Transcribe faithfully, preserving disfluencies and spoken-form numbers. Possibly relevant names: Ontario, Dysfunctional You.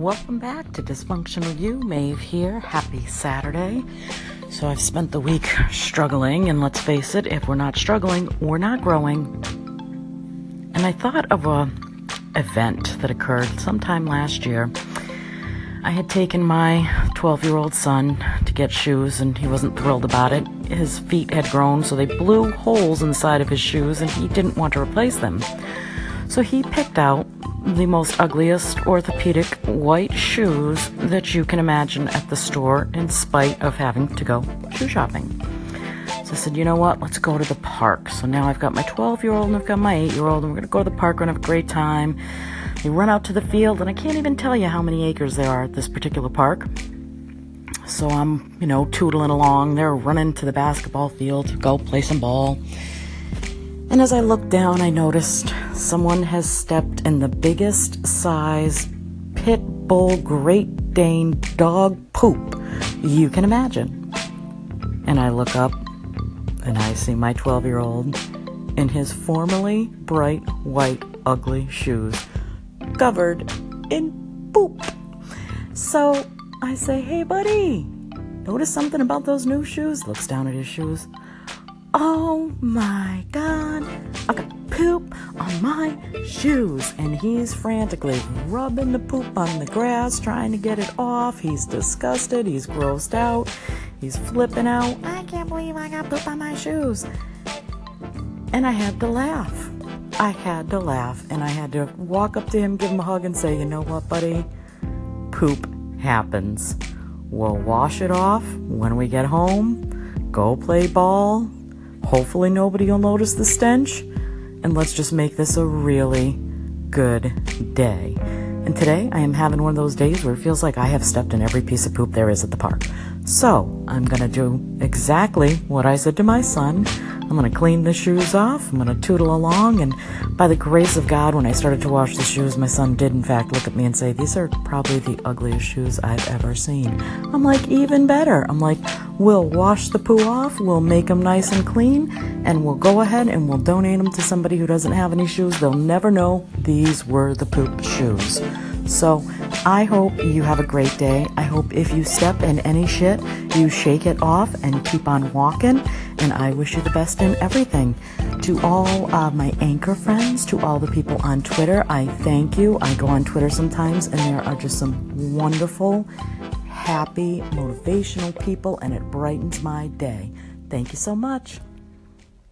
Welcome back to Dysfunctional You. Maeve here. Happy Saturday. So I've spent the week struggling, and let's face it, if we're not struggling, we're not growing. And I thought of a event that occurred sometime last year. I had taken my twelve-year-old son to get shoes, and he wasn't thrilled about it. His feet had grown, so they blew holes inside of his shoes, and he didn't want to replace them. So he picked out the most ugliest orthopedic white shoes that you can imagine at the store, in spite of having to go shoe shopping. So I said, you know what, let's go to the park. So now I've got my twelve-year-old and I've got my eight-year-old, and we're going to go to the park and have a great time. We run out to the field, and I can't even tell you how many acres there are at this particular park. So I'm, you know, tootling along. They're running to the basketball field to go play some ball. And as I looked down, I noticed someone has stepped in the biggest size pit bull Great Dane dog poop you can imagine. And I look up and I see my twelve-year-old in his formerly bright white ugly shoes covered in poop. So I say, hey buddy, notice something about those new shoes? Looks down at his shoes. Oh my God, I got poop on my shoes. And he's frantically rubbing the poop on the grass, trying to get it off. He's disgusted, he's grossed out, he's flipping out. I can't believe I got poop on my shoes. And I had to laugh. I had to laugh, and I had to walk up to him, give him a hug, and say, you know what, buddy? Poop happens. We'll wash it off when we get home, go play ball. Hopefully nobody will notice the stench, and let's just make this a really good day. And today I am having one of those days where it feels like I have stepped in every piece of poop there is at the park. So I'm going to do exactly what I said to my son. I'm going to clean the shoes off. I'm going to tootle along. And by the grace of God, when I started to wash the shoes, my son did, in fact, look at me and say, these are probably the ugliest shoes I've ever seen. I'm like, even better. I'm like, we'll wash the poo off. We'll make them nice and clean. And we'll go ahead and we'll donate them to somebody who doesn't have any shoes. They'll never know these were the poop shoes. So I hope you have a great day. I hope if you step in any shit, you shake it off and keep on walking. And I wish you the best in everything. To all uh, my anchor friends, to all the people on Twitter, I thank you. I go on Twitter sometimes, and there are just some wonderful, happy, motivational people, and it brightens my day. Thank you so much.